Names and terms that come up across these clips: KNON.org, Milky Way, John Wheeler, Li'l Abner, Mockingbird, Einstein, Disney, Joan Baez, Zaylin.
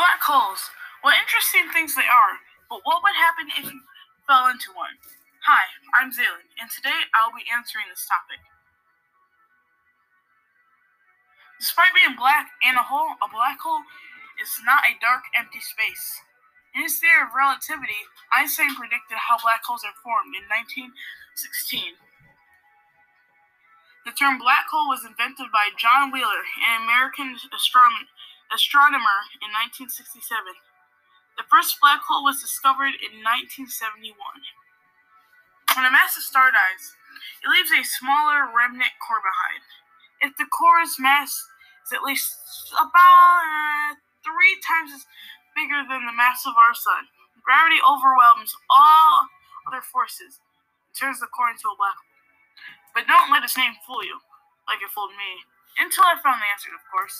Black holes. What interesting things they are, but what would happen if you fell into one? Hi, I'm Zaylin, and today I'll be answering this topic. Despite being black and a black hole is not a dark, empty space. In his theory of relativity, Einstein predicted how black holes are formed in 1916. The term black hole was invented by John Wheeler, an American astronomer, in 1967. The first black hole was discovered in 1971. When a massive star dies, it leaves a smaller remnant core behind. If the core's mass is at least about 3 times as bigger than the mass of our sun, gravity overwhelms all other forces and turns the core into a black hole. But don't let its name fool you, like it fooled me. Until I found the answer, of course.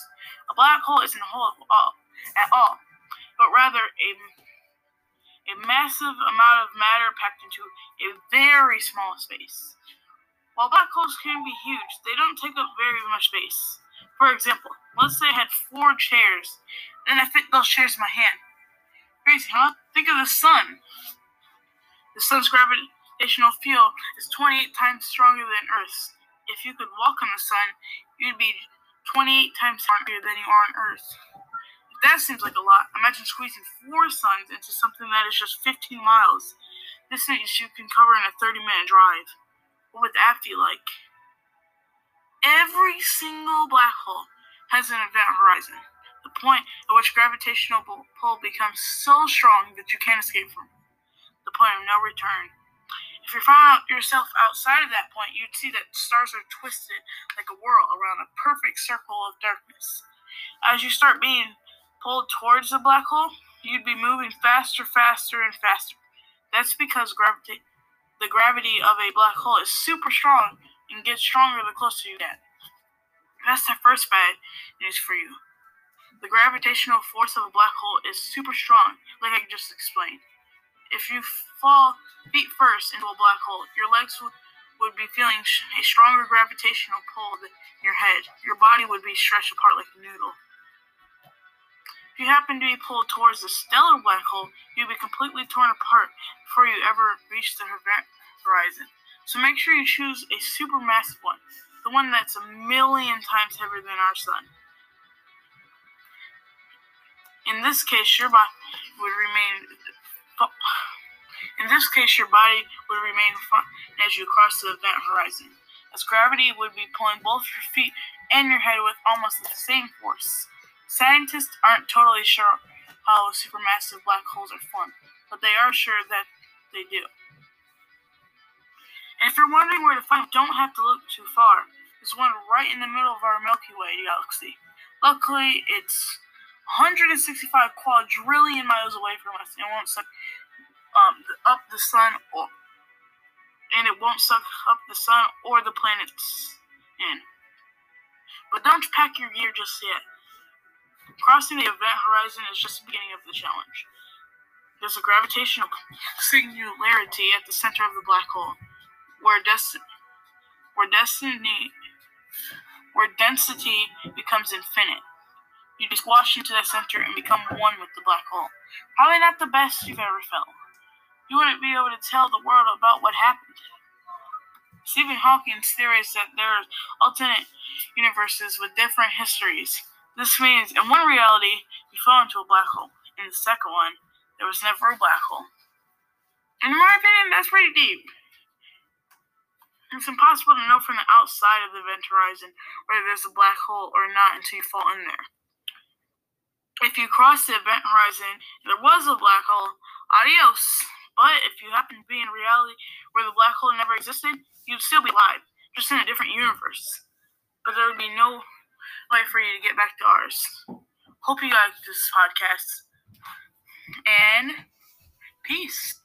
A black hole isn't a hole at all, but rather a massive amount of matter packed into a very small space. While black holes can be huge, they don't take up very much space. For example, let's say I had 4 chairs, then I fit those chairs in my hand. Crazy, huh? Think of the sun. The sun's gravitational field is 28 times stronger than Earth's. If you could walk on the sun, you'd be 28 times stronger than you are on Earth. If that seems like a lot, imagine squeezing 4 suns into something that is just 15 miles. Distance you can cover in a 30-minute drive. What would that be like? Every single black hole has an event horizon, the point at which gravitational pull becomes so strong that you can't escape from it, the point of no return. If you found yourself outside of that point, you'd see that stars are twisted like a whirl around a perfect circle of darkness. As you start being pulled towards the black hole, you'd be moving faster, faster, and faster. That's because the gravity of a black hole is super strong and gets stronger the closer you get. That's the first bad news for you. The gravitational force of a black hole is super strong, like I just explained. If you fall feet first into a black hole, your legs would be feeling a stronger gravitational pull than your head. Your body would be stretched apart like a noodle. If you happen to be pulled towards a stellar black hole, you'd be completely torn apart before you ever reach the horizon. So make sure you choose a supermassive one, the one that's 1,000,000 times heavier than our sun. In this case, your body would remain as you cross the event horizon, as gravity would be pulling both your feet and your head with almost the same force. Scientists aren't totally sure how supermassive black holes are formed, but they are sure that they do. And if you're wondering where to find them, don't have to look too far. There's one right in the middle of our Milky Way galaxy. Luckily, it's 165 quadrillion miles away from us and won't suck up the sun, or the planets in. But don't pack your gear just yet. Crossing the event horizon is just the beginning of the challenge. There's a gravitational singularity at the center of the black hole, where density becomes infinite. You just wash into that center and become one with the black hole. Probably not the best you've ever felt. You wouldn't be able to tell the world about what happened. Stephen Hawking's theory is that there are alternate universes with different histories. This means in one reality, you fell into a black hole. In the second one, there was never a black hole. In my opinion, that's pretty deep. It's impossible to know from the outside of the event horizon whether there's a black hole or not until you fall in there. If you cross the event horizon, there was a black hole, adios. But if you happen to be in reality where the black hole never existed, you'd still be alive, just in a different universe. But there would be no way for you to get back to ours. Hope you liked this podcast. And peace.